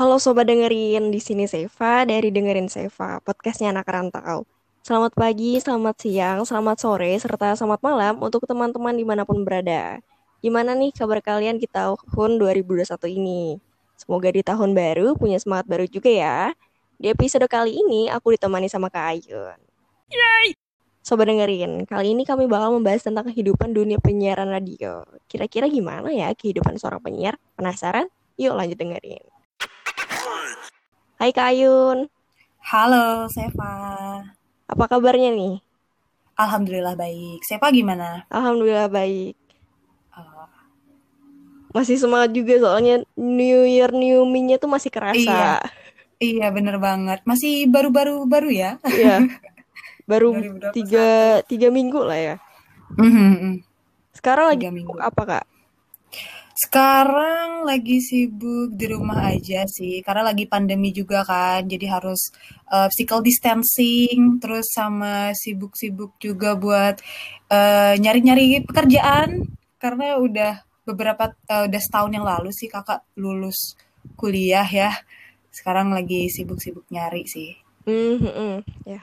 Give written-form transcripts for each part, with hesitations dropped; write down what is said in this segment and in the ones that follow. Halo sobat dengerin, di sini Seva dari Dengerin Seva, podcastnya anak rantau. Selamat pagi, selamat siang, selamat sore, serta selamat malam untuk teman-teman dimanapun berada. Gimana nih kabar kalian di tahun 2021 ini? Semoga di tahun baru punya semangat baru juga ya. Di episode kali ini aku ditemani sama Kak A'yun. Yay! Sobat dengerin, kali ini kami bakal membahas tentang kehidupan dunia penyiaran radio. Kira-kira gimana ya kehidupan seorang penyiar? Penasaran? Yuk lanjut dengerin. Hai Kak A'yun. Halo Seva. Apa kabarnya nih? Alhamdulillah baik. Seva gimana? Alhamdulillah baik. Masih semangat juga soalnya New Year New Me-nya tuh masih kerasa. Iya bener banget. Masih baru ya? Iya. Baru 3 minggu lah ya. Mm-hmm. Sekarang lagi sibuk apa Kak? Sekarang lagi sibuk di rumah aja sih, karena lagi pandemi juga kan, jadi harus physical distancing, terus sama sibuk-sibuk juga buat nyari-nyari pekerjaan, karena udah udah setahun yang lalu sih kakak lulus kuliah ya, sekarang lagi sibuk-sibuk nyari sih. Ya.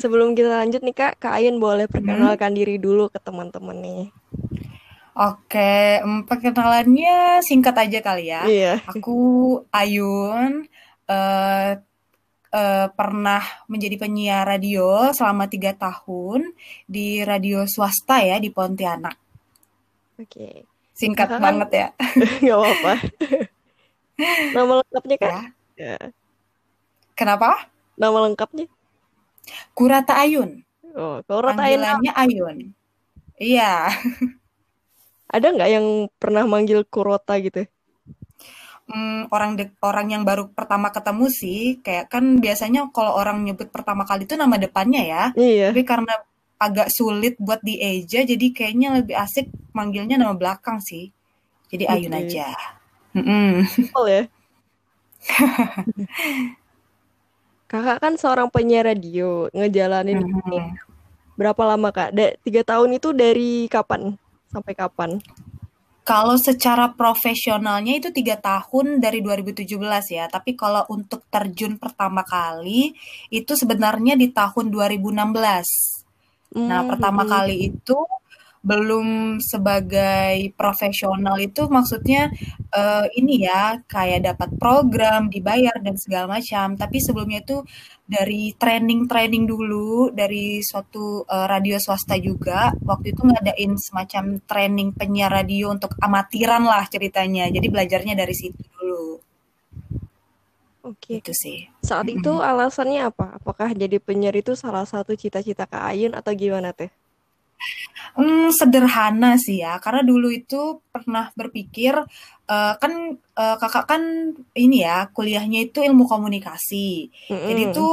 Sebelum kita lanjut nih Kak A'yun boleh perkenalkan diri dulu ke teman-teman nih. Oke, perkenalannya singkat aja kali ya. Iya. Aku A'yun, pernah menjadi penyiar radio selama 3 tahun di radio swasta ya di Pontianak. Oke. Singkat banget ya. Gak apa-apa. Nama lengkapnya Kak? Ya. Kenapa? Nama lengkapnya? Qurrata A'yun. Oh, Qurrata A'yun. Panggilannya A'yun. Iya. Ada nggak yang pernah manggil Qurrata gitu? Orang yang baru pertama ketemu sih, kayak kan biasanya kalau orang nyebut pertama kali itu nama depannya ya. Iya. Tapi karena agak sulit buat dieja, jadi kayaknya lebih asik manggilnya nama belakang sih. Jadi A'yun aja. Oh ya. Kakak kan seorang penyiar radio, ngejalanin ini berapa lama Kak? 3 tahun itu dari kapan? Sampai kapan? Kalau secara profesionalnya itu 3 tahun dari 2017 ya. Tapi kalau untuk terjun pertama kali itu sebenarnya di tahun 2016. Nah, pertama kali itu belum sebagai profesional itu maksudnya ini ya kayak dapat program, dibayar dan segala macam. Tapi sebelumnya itu dari training dulu dari suatu radio swasta juga. Waktu itu ngadain semacam training penyiar radio untuk amatiran lah ceritanya. Jadi belajarnya dari situ dulu. Oke. Itu sih. Saat itu alasannya apa? Apakah jadi penyiar itu salah satu cita-cita Kak A'yun atau gimana teh? Sederhana sih ya, karena dulu itu pernah berpikir kakak kan ini ya kuliahnya itu ilmu komunikasi, jadi itu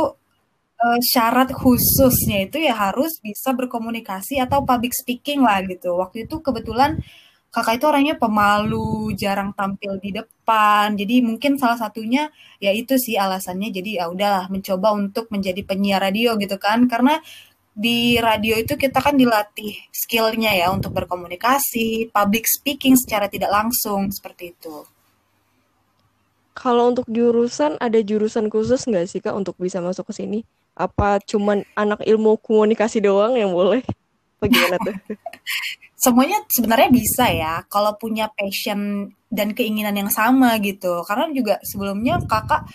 syarat khususnya itu ya harus bisa berkomunikasi atau public speaking lah gitu. Waktu itu kebetulan kakak itu orangnya pemalu, jarang tampil di depan, jadi mungkin salah satunya ya itu sih alasannya. Jadi ya udahlah mencoba untuk menjadi penyiar radio gitu kan, karena di radio itu kita kan dilatih skillnya ya untuk berkomunikasi, public speaking secara tidak langsung, seperti itu. Kalau untuk jurusan, ada jurusan khusus nggak sih Kak untuk bisa masuk ke sini? Apa cuman anak ilmu komunikasi doang yang boleh? Bagaimana tuh? Semuanya sebenarnya bisa ya, kalau punya passion dan keinginan yang sama gitu. Karena juga sebelumnya kakak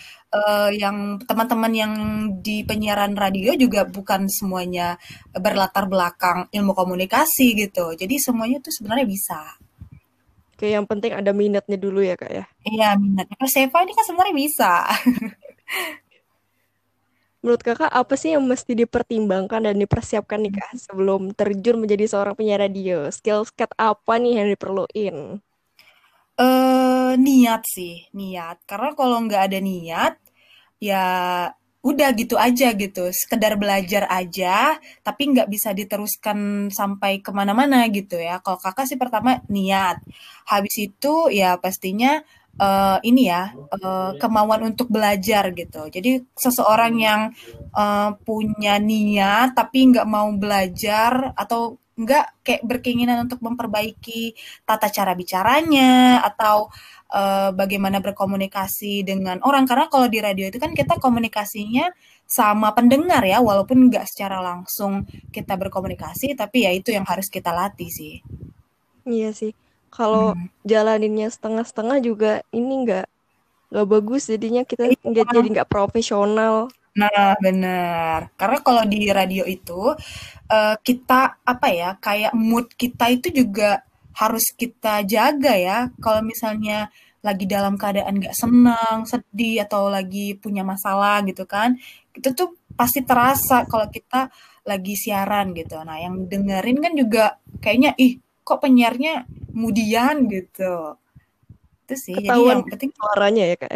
yang teman-teman yang di penyiaran radio juga bukan semuanya berlatar belakang ilmu komunikasi gitu. Jadi semuanya tuh sebenarnya bisa. Oke, yang penting ada minatnya dulu ya Kak ya? Iya, minatnya. Kalau Seva ini kan sebenarnya bisa. Menurut kakak apa sih yang mesti dipertimbangkan dan dipersiapkan nih Kak sebelum terjun menjadi seorang penyiar radio? Skill-set apa nih yang diperluin? Niat sih, niat. Karena kalau nggak ada niat, ya udah gitu aja gitu. Sekedar belajar aja, tapi nggak bisa diteruskan sampai kemana-mana gitu ya. Kalau kakak sih pertama niat. Habis itu ya pastinya kemauan untuk belajar gitu. Jadi seseorang yang punya niat tapi nggak mau belajar atau nggak kayak berkeinginan untuk memperbaiki tata cara bicaranya atau bagaimana berkomunikasi dengan orang. Karena kalau di radio itu kan kita komunikasinya sama pendengar ya, walaupun nggak secara langsung kita berkomunikasi, tapi ya itu yang harus kita latih sih. Iya sih, kalau jalaninnya setengah-setengah juga ini nggak bagus, jadinya kita jadi nggak profesional. Nah, benar. Karena kalau di radio itu kita apa ya, kayak mood kita itu juga harus kita jaga ya. Kalau misalnya lagi dalam keadaan gak senang, sedih, atau lagi punya masalah gitu kan, itu tuh pasti terasa kalau kita lagi siaran gitu. Nah, yang dengerin kan juga kayaknya, ih kok penyiarnya mudian gitu. Itu sih, ketahuan jadi yang penting suaranya ya, Kak.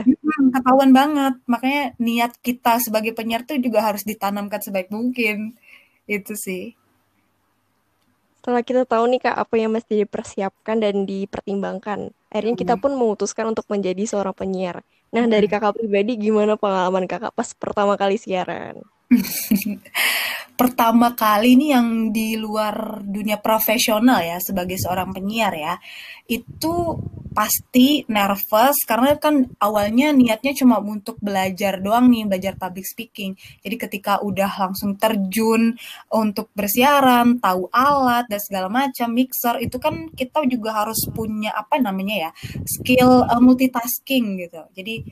Ketahuan banget. Makanya niat kita sebagai penyiar tuh juga harus ditanamkan sebaik mungkin. Itu sih. Setelah kita tahu nih Kak apa yang mesti dipersiapkan dan dipertimbangkan, akhirnya kita pun memutuskan untuk menjadi seorang penyiar. Nah, dari Kakak pribadi gimana pengalaman Kakak pas pertama kali siaran? Pertama kali ini yang di luar dunia profesional ya, sebagai seorang penyiar ya, itu pasti nervous karena kan awalnya niatnya cuma untuk belajar doang nih, belajar public speaking. Jadi ketika udah langsung terjun untuk bersiaran, tahu alat dan segala macam, mixer, itu kan kita juga harus punya apa namanya ya, skill multitasking gitu. Jadi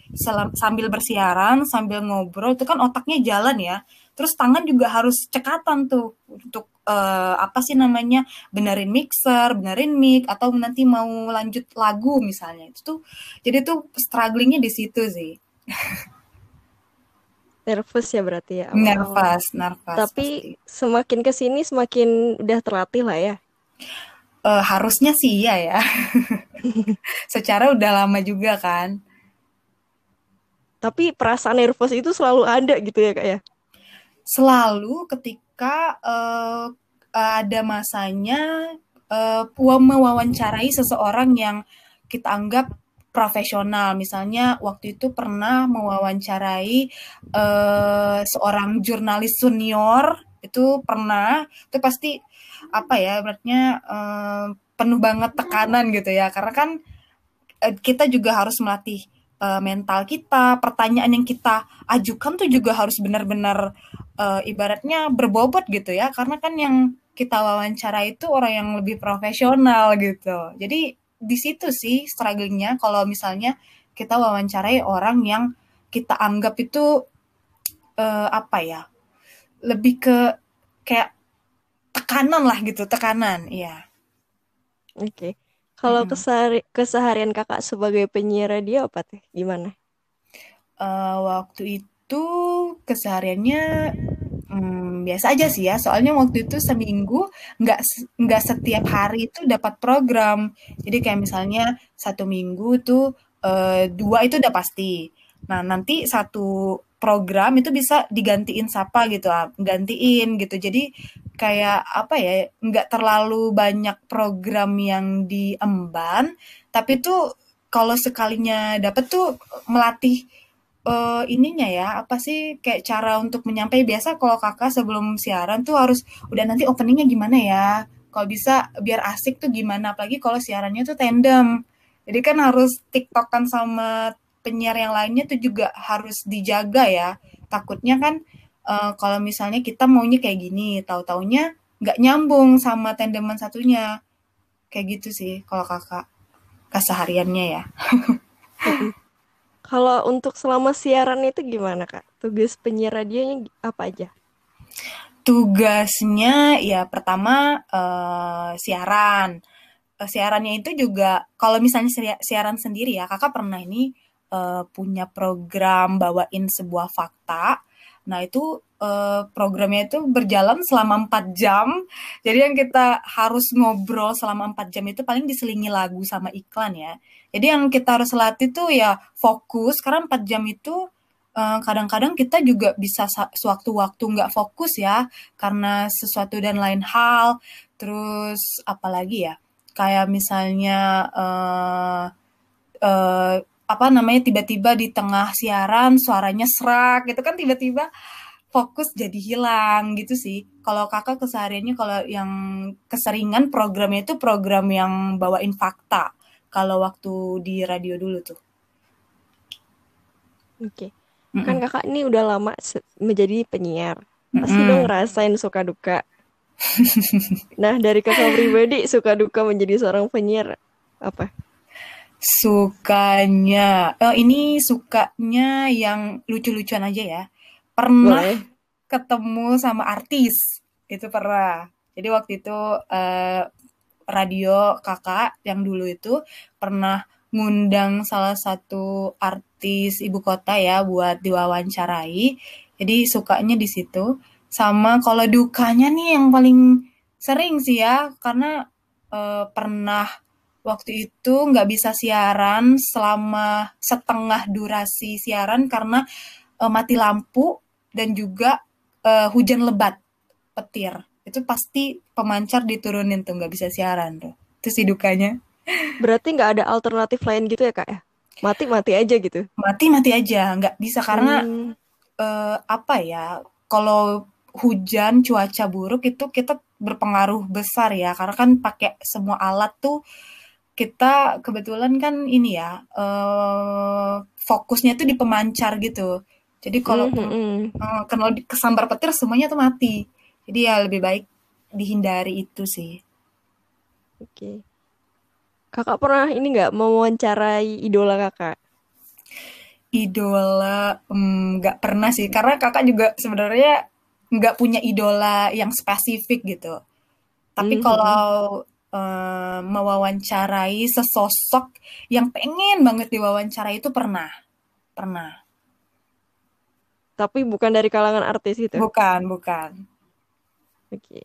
sambil bersiaran, sambil ngobrol itu kan otaknya jalan ya. Terus tangan juga harus cekatan tuh untuk apa sih namanya, benerin mixer, benerin mic, atau nanti mau lanjut lagu misalnya. Itu tuh jadi tuh strugglingnya di situ sih. Nervous ya berarti ya. Nervous. Tapi pasti. Semakin kesini semakin udah terlatih lah ya. Harusnya sih iya ya. Secara udah lama juga kan. Tapi perasaan nervous itu selalu ada gitu ya Kak ya. Selalu ketika ada masanya mewawancarai seseorang yang kita anggap profesional. Misalnya waktu itu pernah mewawancarai seorang jurnalis senior, itu pernah, itu pasti apa ya, berarti penuh banget tekanan gitu ya. Karena kan kita juga harus melatih mental kita, pertanyaan yang kita ajukan tuh juga harus benar-benar ibaratnya berbobot gitu ya, karena kan yang kita wawancara itu orang yang lebih profesional gitu. Jadi di situ sih strugglingnya kalau misalnya kita wawancarai orang yang kita anggap itu apa ya, lebih ke kayak tekanan lah gitu, tekanan ya. Oke. Kalau keseharian Kakak sebagai penyiar radio apa teh? Gimana? Waktu itu kesehariannya biasa aja sih ya. Soalnya waktu itu seminggu nggak setiap hari itu dapat program. Jadi kayak misalnya satu minggu tuh dua itu udah pasti. Nah nanti satu program itu bisa digantiin siapa gitu, gantiin gitu. Jadi kayak apa ya, nggak terlalu banyak program yang diemban, tapi tuh kalau sekalinya dapet tuh melatih ininya ya, apa sih, kayak cara untuk menyampaikan. Biasa kalau Kakak sebelum siaran tuh harus udah nanti openingnya gimana ya, kalau bisa biar asik tuh gimana, apalagi kalau siarannya tuh tandem. Jadi kan harus tiktokan sama penyiar yang lainnya tuh juga harus dijaga ya. Takutnya kan kalau misalnya kita maunya kayak gini, tahu-taunya nggak nyambung sama tandeman satunya. Kayak gitu sih kalau Kakak kesehariannya ya. Kalau untuk selama siaran itu gimana Kak? Tugas penyiar radionya apa aja? Tugasnya ya pertama siaran. Siarannya itu juga kalau misalnya siaran sendiri ya, Kakak pernah ini punya program bawain sebuah fakta. Nah itu programnya itu berjalan selama 4 jam. Jadi yang kita harus ngobrol selama 4 jam itu paling diselingi lagu sama iklan ya. Jadi yang kita harus latih tuh ya fokus. Karena 4 jam itu kadang-kadang kita juga bisa sewaktu-waktu nggak fokus ya, karena sesuatu dan lain hal. Terus apalagi ya, kayak misalnya apa namanya, tiba-tiba di tengah siaran suaranya serak gitu kan, tiba-tiba fokus jadi hilang gitu sih. Kalau kakak kesehariannya, kalau yang keseringan programnya itu program yang bawain fakta. Kalau waktu di radio dulu tuh. Oke. Kan kakak ini udah lama menjadi penyiar. Pasti dong ngerasain suka duka. Nah, dari kakak pribadi, suka duka menjadi seorang penyiar apa? Sukanya, ini sukanya yang lucu-lucuan aja ya. Pernah ketemu sama artis, itu pernah. Jadi waktu itu radio kakak yang dulu itu pernah ngundang salah satu artis ibu kota ya buat diwawancarai. Jadi sukanya di situ. Sama kalau dukanya nih yang paling sering sih ya, karena pernah waktu itu nggak bisa siaran selama setengah durasi siaran karena mati lampu dan juga hujan lebat, petir. Itu pasti pemancar diturunin tuh, nggak bisa siaran tuh. Itu sih dukanya. Berarti nggak ada alternatif lain gitu ya kak ya? Mati-mati aja gitu? Mati-mati aja, nggak bisa karena kalau hujan, cuaca buruk itu kita berpengaruh besar ya. Karena kan pakai semua alat tuh, kita kebetulan kan ini ya, fokusnya tuh di pemancar gitu. Jadi kalau kena kesambar petir semuanya tuh mati. Jadi ya lebih baik dihindari itu sih. Oke. Kakak pernah ini nggak mewawancarai idola kakak? Idola nggak pernah sih. Karena kakak juga sebenarnya nggak punya idola yang spesifik gitu. Tapi kalau mewawancarai sesosok yang pengen banget diwawancarai itu pernah. Pernah. Tapi bukan dari kalangan artis itu? Bukan. Oke.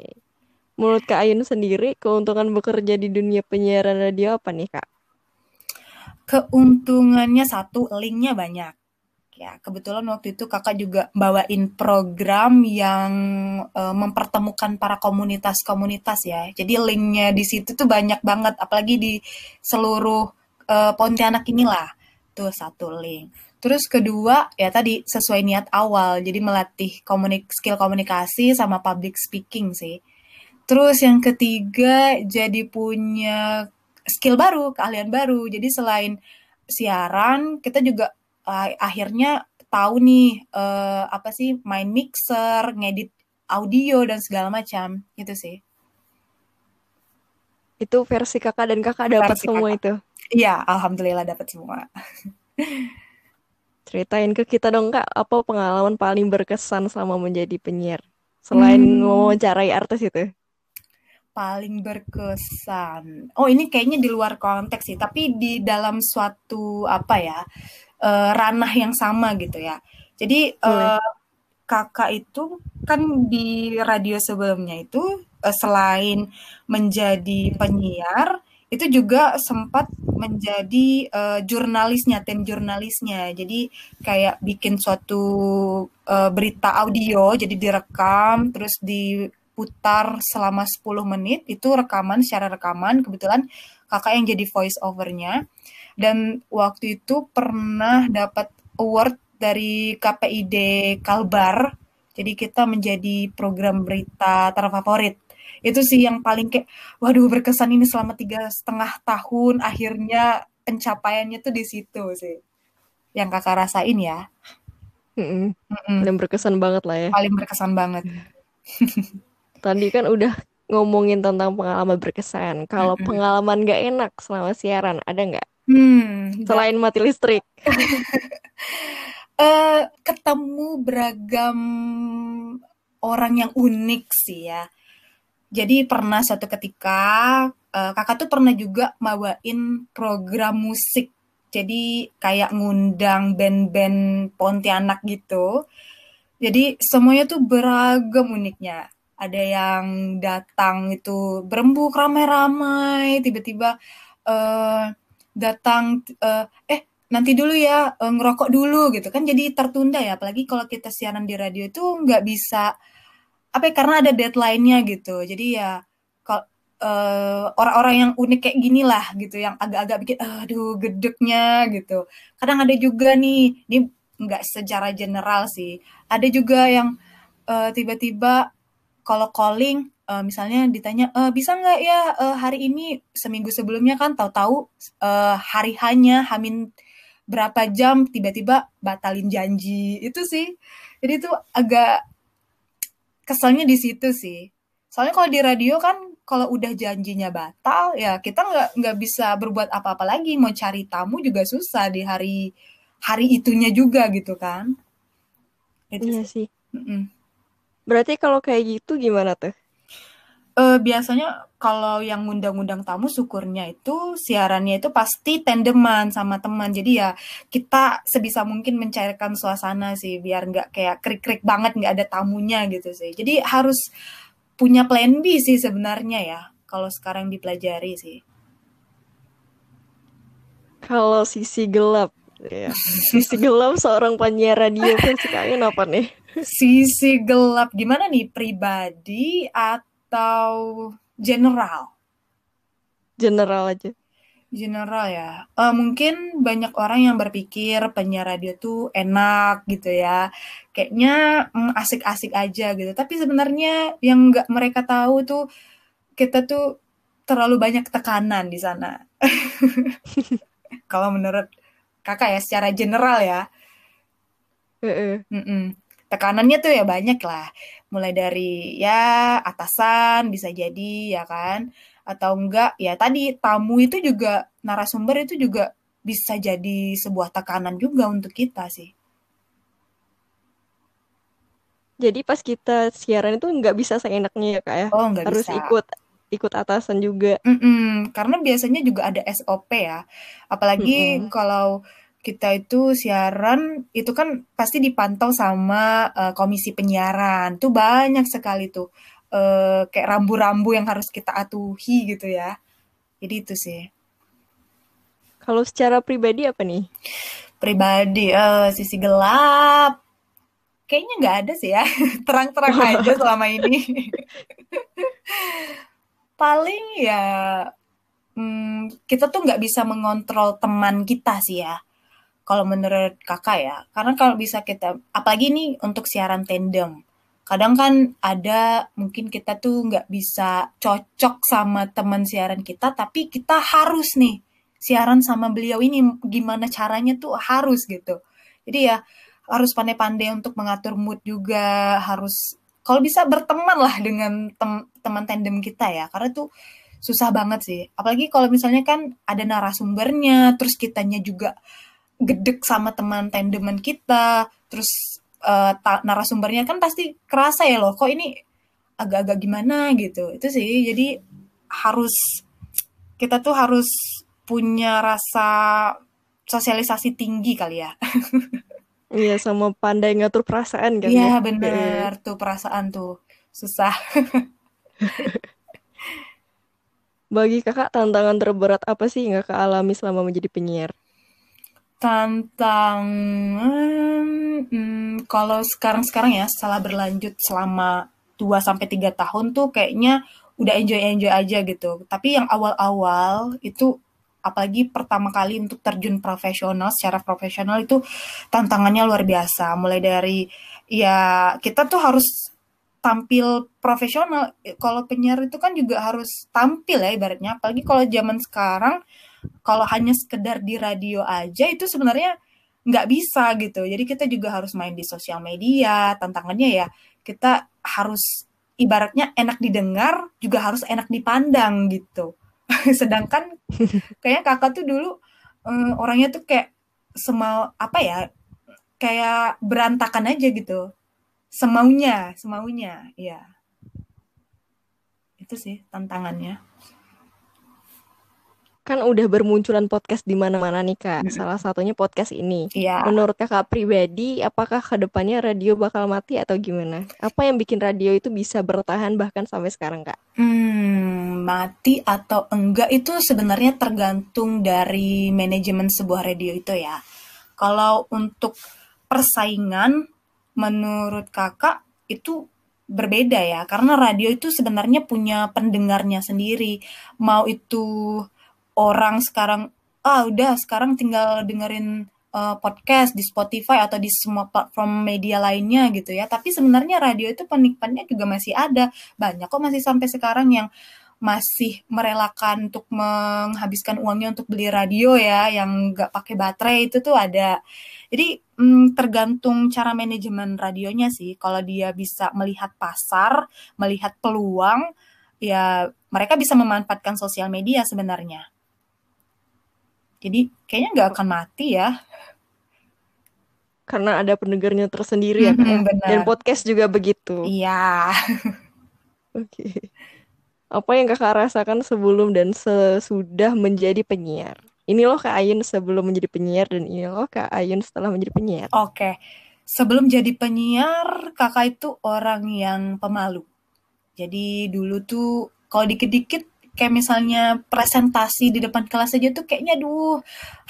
Menurut Kak Ayun sendiri, keuntungan bekerja di dunia penyiaran radio apa nih, Kak? Keuntungannya satu, linknya banyak. Ya, kebetulan waktu itu kakak juga bawain program yang mempertemukan para komunitas-komunitas ya. Jadi linknya di situ tuh banyak banget, apalagi di seluruh Pontianak inilah. Tuh satu link. Terus kedua ya tadi sesuai niat awal, jadi melatih skill komunikasi sama public speaking sih. Terus yang ketiga jadi punya skill baru, keahlian baru. Jadi selain siaran kita juga akhirnya tahu nih apa sih main mixer, ngedit audio dan segala macam gitu sih. Itu versi kakak dan kakak dapat semua itu. Iya, alhamdulillah dapat semua. Ceritain ke kita dong kak, apa pengalaman paling berkesan selama menjadi penyiar? Selain mewawancarai artis itu. Paling berkesan. Oh ini kayaknya di luar konteks sih, tapi di dalam suatu apa ya, ranah yang sama gitu ya. Jadi kakak itu kan di radio sebelumnya itu selain menjadi penyiar, itu juga sempat menjadi jurnalisnya, tim jurnalisnya. Jadi kayak bikin suatu berita audio, jadi direkam, terus diputar selama 10 menit, itu rekaman, secara rekaman, kebetulan kakak yang jadi voice overnya. Dan waktu itu pernah dapat award dari KPID Kalbar, jadi kita menjadi program berita terfavorit. Itu sih yang paling kayak, waduh berkesan ini selama 3,5 tahun, akhirnya pencapaiannya tuh di situ sih. Yang kakak rasain ya. Dan berkesan banget lah ya. Paling berkesan banget. Tadi kan udah ngomongin tentang pengalaman berkesan. Kalau pengalaman gak enak selama siaran, ada gak? Selain mati listrik. Ketemu beragam orang yang unik sih ya. Jadi pernah suatu ketika kakak tuh pernah juga bawain program musik. Jadi kayak ngundang band-band Pontianak gitu. Jadi semuanya tuh beragam uniknya. Ada yang datang itu berembuk ramai-ramai. Tiba-tiba datang, nanti dulu ya, ngerokok dulu gitu kan. Jadi tertunda ya, apalagi kalau kita siaran di radio itu nggak bisa... karena ada deadline-nya gitu. Jadi ya orang-orang yang unik kayak gini lah gitu, yang agak-agak bikin aduh gedeknya gitu. Kadang ada juga nih, ini nggak secara general sih. Ada juga yang tiba-tiba kalau calling misalnya ditanya bisa nggak ya hari ini seminggu sebelumnya kan tahu-tahu hari hanya H- berapa jam tiba-tiba batalin janji itu sih. Jadi itu agak keselnya di situ sih. Soalnya kalau di radio kan kalau udah janjinya batal ya kita nggak bisa berbuat apa-apa lagi, mau cari tamu juga susah di hari itunya juga gitu kan. Itu iya sih. Berarti kalau kayak gitu gimana tuh? Biasanya kalau yang ngundang-ngundang tamu syukurnya itu siarannya itu pasti tandeman sama teman. Jadi ya kita sebisa mungkin mencairkan suasana sih biar nggak kayak krik-krik banget nggak ada tamunya gitu sih. Jadi harus punya plan B sih sebenarnya ya kalau sekarang dipelajari sih. Kalau sisi gelap ya. Sisi gelap seorang penyiar radio sekarang apa nih? Sisi gelap gimana nih, pribadi atau general? General aja. General ya. Mungkin banyak orang yang berpikir penyiar radio tuh enak gitu ya. Kayaknya asik-asik aja gitu. Tapi sebenarnya yang nggak mereka tahu tuh kita tuh terlalu banyak tekanan di sana. Kalau menurut kakak ya secara general ya. Tekanannya tuh ya banyak lah. Mulai dari ya atasan bisa jadi ya kan, atau enggak ya tadi tamu itu juga, narasumber itu juga bisa jadi sebuah tekanan juga untuk kita sih. Jadi pas kita siaran itu nggak bisa seenaknya ya kak ya? Oh, nggak bisa. Harus ikut atasan juga. Karena biasanya juga ada SOP ya. Apalagi kalau kita itu siaran itu kan pasti dipantau sama komisi penyiaran tuh banyak sekali tuh kayak rambu-rambu yang harus kita atuhi gitu ya. Jadi itu sih. Kalau secara pribadi apa nih? Pribadi sisi gelap kayaknya nggak ada sih ya. Terang-terang aja selama ini. Paling ya kita tuh nggak bisa mengontrol teman kita sih ya. Kalau menurut kakak ya, karena kalau bisa kita, apalagi nih untuk siaran tandem, kadang kan ada mungkin kita tuh nggak bisa cocok sama teman siaran kita, tapi kita harus nih siaran sama beliau ini, gimana caranya tuh harus gitu. Jadi ya harus pandai-pandai untuk mengatur mood juga, harus kalau bisa berteman lah dengan teman tandem kita ya, karena tuh susah banget sih. Apalagi kalau misalnya kan ada narasumbernya, terus kitanya juga gedek sama teman tandeman kita, terus narasumbernya kan pasti kerasa ya loh, kok ini agak-agak gimana gitu. Itu sih, jadi harus, kita tuh harus punya rasa sosialisasi tinggi kali ya. Iya, sama pandai ngatur perasaan kan ya. Iya benar, tuh perasaan tuh susah. Bagi kakak tantangan terberat apa sih yang kakak alami selama menjadi penyiar? Tantangan kalau sekarang ya setelah berlanjut selama 2-3 tahun tuh kayaknya udah enjoy aja gitu. Tapi yang awal-awal itu apalagi pertama kali untuk terjun profesional, secara profesional itu tantangannya luar biasa. Mulai dari ya kita tuh harus tampil profesional. Kalau penyiar itu kan juga harus tampil ya ibaratnya. Apalagi kalau zaman sekarang kalau hanya sekedar di radio aja itu sebenarnya nggak bisa gitu. Jadi kita juga harus main di sosial media. Tantangannya ya kita harus ibaratnya enak didengar juga harus enak dipandang gitu. Sedangkan kayaknya kakak tuh dulu orangnya tuh kayak semau apa ya, kayak berantakan aja gitu. Semaunya ya. Itu sih tantangannya. Kan udah bermunculan podcast di mana-mana nih kak, salah satunya podcast ini. Ya. Menurut kakak pribadi, apakah kedepannya radio bakal mati atau gimana? Apa yang bikin radio itu bisa bertahan bahkan sampai sekarang kak? Mati atau enggak itu sebenarnya tergantung dari manajemen sebuah radio itu ya. Kalau untuk persaingan, menurut kakak itu berbeda ya, karena radio itu sebenarnya punya pendengarnya sendiri. Mau itu orang sekarang, udah sekarang tinggal dengerin podcast di Spotify atau di semua platform media lainnya gitu ya. Tapi sebenarnya radio itu penikmatnya juga masih ada. Banyak kok masih sampai sekarang yang masih merelakan untuk menghabiskan uangnya untuk beli radio ya, yang nggak pakai baterai itu tuh ada. Jadi tergantung cara manajemen radionya sih. Kalau dia bisa melihat pasar, melihat peluang, ya mereka bisa memanfaatkan sosial media sebenarnya. Jadi kayaknya nggak akan mati ya. Karena ada pendengarnya tersendiri ya. Benar. Dan podcast juga begitu. Iya. Oke. Apa yang kakak rasakan sebelum dan sesudah menjadi penyiar? Ini loh Kak A'yun sebelum menjadi penyiar dan ini loh Kak A'yun setelah menjadi penyiar. Oke. Sebelum jadi penyiar, kakak itu orang yang pemalu. Jadi dulu tuh kalau dikit-dikit kayak misalnya presentasi di depan kelas aja tuh kayaknya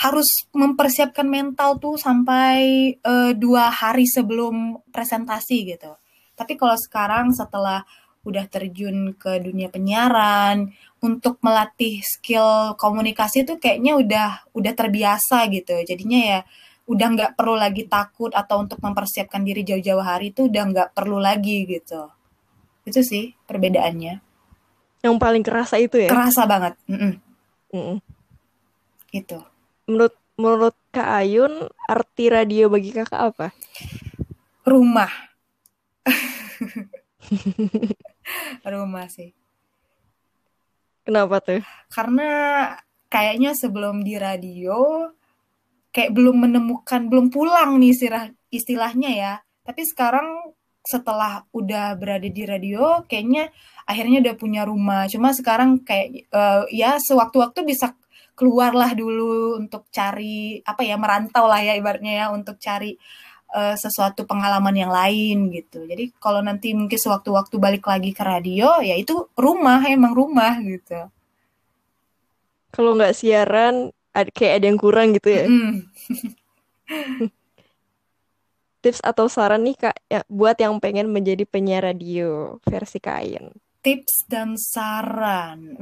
harus mempersiapkan mental tuh sampai 2 hari sebelum presentasi gitu. Tapi kalau sekarang setelah udah terjun ke dunia penyiaran, untuk melatih skill komunikasi tuh kayaknya udah terbiasa gitu. Jadinya ya udah nggak perlu lagi takut atau untuk mempersiapkan diri jauh-jauh hari tuh udah nggak perlu lagi gitu. Itu sih perbedaannya. Yang paling kerasa itu ya? Kerasa banget. Gitu. Menurut Kak A'yun, arti radio bagi kakak apa? Rumah. Rumah sih. Kenapa tuh? Karena kayaknya sebelum di radio, kayak belum pulang nih istilahnya ya. Tapi sekarang setelah udah berada di radio kayaknya akhirnya udah punya rumah. Cuma sekarang kayak ya sewaktu-waktu bisa keluarlah dulu untuk cari merantau lah ya ibaratnya ya, untuk cari sesuatu pengalaman yang lain gitu. Jadi kalau nanti mungkin sewaktu-waktu balik lagi ke radio ya itu rumah gitu. Kalau nggak siaran kayak ada yang kurang gitu ya. Tips atau saran nih Kak buat yang pengen menjadi penyiar radio versi Kak A'yun. Tips dan saran,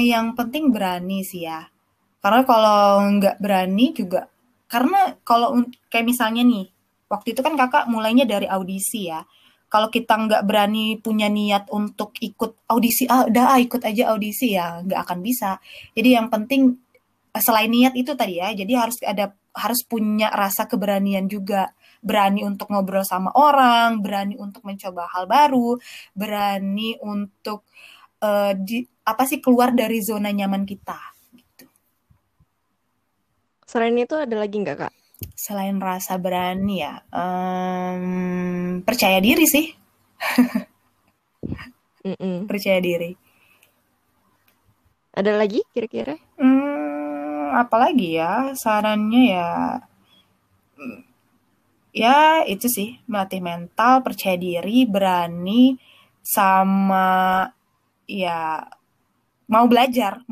yang penting berani sih ya. Karena kalau nggak berani juga, karena kalau kayak misalnya nih, waktu itu kan kakak mulainya dari audisi ya. Kalau kita nggak berani punya niat untuk ikut audisi, ikut aja audisi ya nggak akan bisa. Jadi yang penting selain niat itu tadi ya, jadi harus punya rasa keberanian juga. Berani untuk ngobrol sama orang, berani untuk mencoba hal baru, berani untuk keluar dari zona nyaman kita. Gitu. Selain itu ada lagi nggak Kak? Selain rasa berani ya, percaya diri sih. Percaya diri. Ada lagi kira-kira? Apalagi ya sarannya ya. Ya itu sih, melatih mental, percaya diri, berani, sama ya mau belajar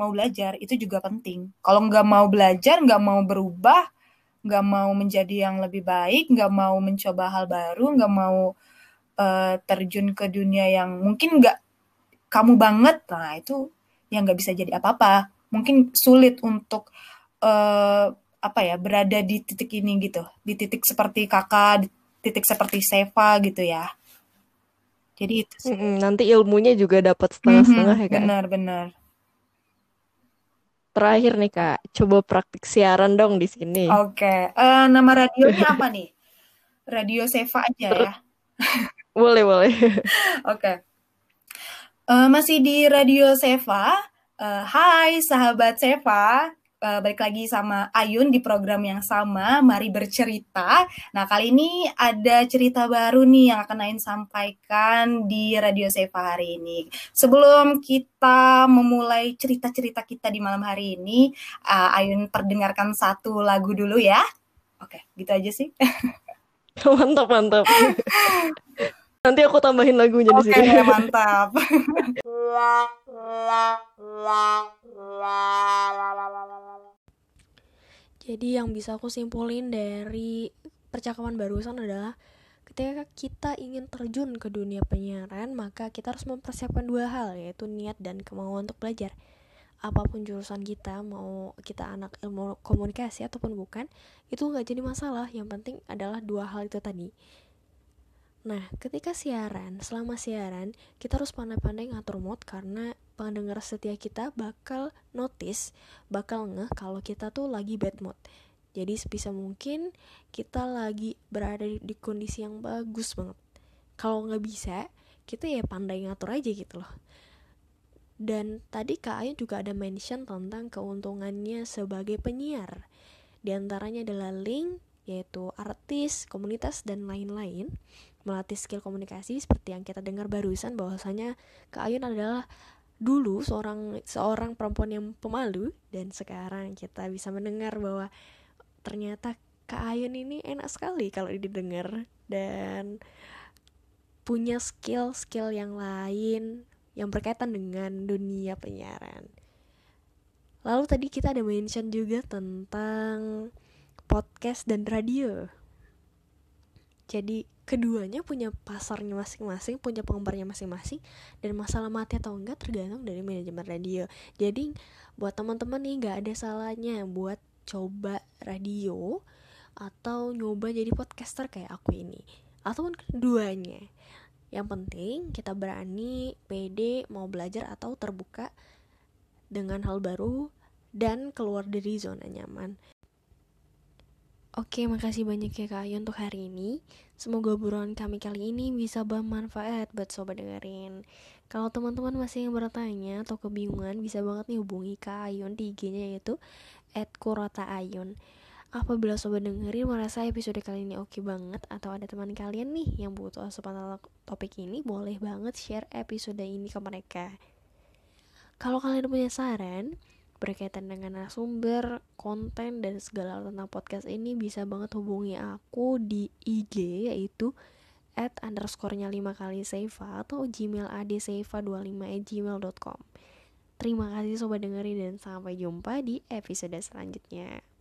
itu juga penting. Kalau nggak mau belajar, nggak mau berubah, nggak mau menjadi yang lebih baik, nggak mau mencoba hal baru, nggak mau terjun ke dunia yang mungkin nggak kamu banget, nah itu yang nggak bisa jadi apa-apa. Mungkin sulit untuk berada di titik ini gitu, di titik seperti kakak, di titik seperti Seva gitu ya. Jadi itu sih. Nanti ilmunya juga dapat setengah-setengah ya Kak. Benar. Terakhir nih Kak, coba praktik siaran dong di sini. Oke. Nama radionya apa nih? Radio Seva aja ya. Boleh. Oke. Masih di Radio Seva. Hai sahabat Seva. Balik lagi sama A'yun di program yang sama, Mari Bercerita. Nah, kali ini ada cerita baru nih yang akan A'yun sampaikan di Radio Seva hari ini. Sebelum kita memulai cerita-cerita kita di malam hari ini, A'yun perdengarkan satu lagu dulu ya. Oke, gitu aja sih. Mantap. Nanti aku tambahin lagunya di sini. Oke, mantap. Jadi yang bisa aku simpulin dari percakapan barusan adalah ketika kita ingin terjun ke dunia penyiaran, maka kita harus mempersiapkan 2 hal, yaitu niat dan kemauan untuk belajar. apapun jurusan kita, mau kita anak ilmu komunikasi ataupun bukan, itu nggak jadi masalah. Yang penting adalah dua hal itu tadi. Nah, ketika siaran, selama siaran kita harus pandai-pandai ngatur mood, karena pendengar setia kita bakal notice, bakal ngeh kalau kita tuh lagi bad mood. Jadi sebisa mungkin kita lagi berada di kondisi yang bagus banget. Kalau nggak bisa, kita ya pandai ngatur aja gitu loh. Dan tadi Kak Ayu juga ada mention tentang keuntungannya sebagai penyiar. Di antaranya adalah link, yaitu artis, komunitas, dan lain-lain. Melatih skill komunikasi seperti yang kita dengar barusan, bahwasanya Kak Ayu adalah dulu seorang perempuan yang pemalu, dan sekarang kita bisa mendengar bahwa ternyata Kak Ayu ini enak sekali kalau didengar, dan punya skill-skill yang lain yang berkaitan dengan dunia penyiaran. Lalu tadi kita ada mention juga tentang podcast dan radio. Jadi keduanya punya pasarnya masing-masing, punya penggemarnya masing-masing, dan masalah mati atau enggak tergantung dari manajemen radio. Jadi buat teman-teman nih, gak ada salahnya buat coba radio atau nyoba jadi podcaster kayak aku ini, ataupun keduanya. Yang penting kita berani, pede, mau belajar atau terbuka dengan hal baru dan keluar dari zona nyaman. Oke, makasih banyak ya Kak Ayu untuk hari ini. Semoga obrolan kami kali ini bisa bermanfaat buat sobat dengerin. Kalau teman-teman masih yang bertanya atau kebingungan, bisa banget nih hubungi Kak Ayu di IG-nya, yaitu @qurrataayun. Apabila sobat dengerin merasa episode kali ini oke banget, atau ada teman kalian nih yang butuh asupan topik ini, boleh banget share episode ini ke mereka. Kalau kalian punya saran berkaitan dengan narasumber, konten, dan segala tentang podcast ini, bisa banget hubungi aku di IG, yaitu @_5 kali seifa atau gmail adseifa25@gmail.com. Terima kasih sobat dengerin, dan sampai jumpa di episode selanjutnya.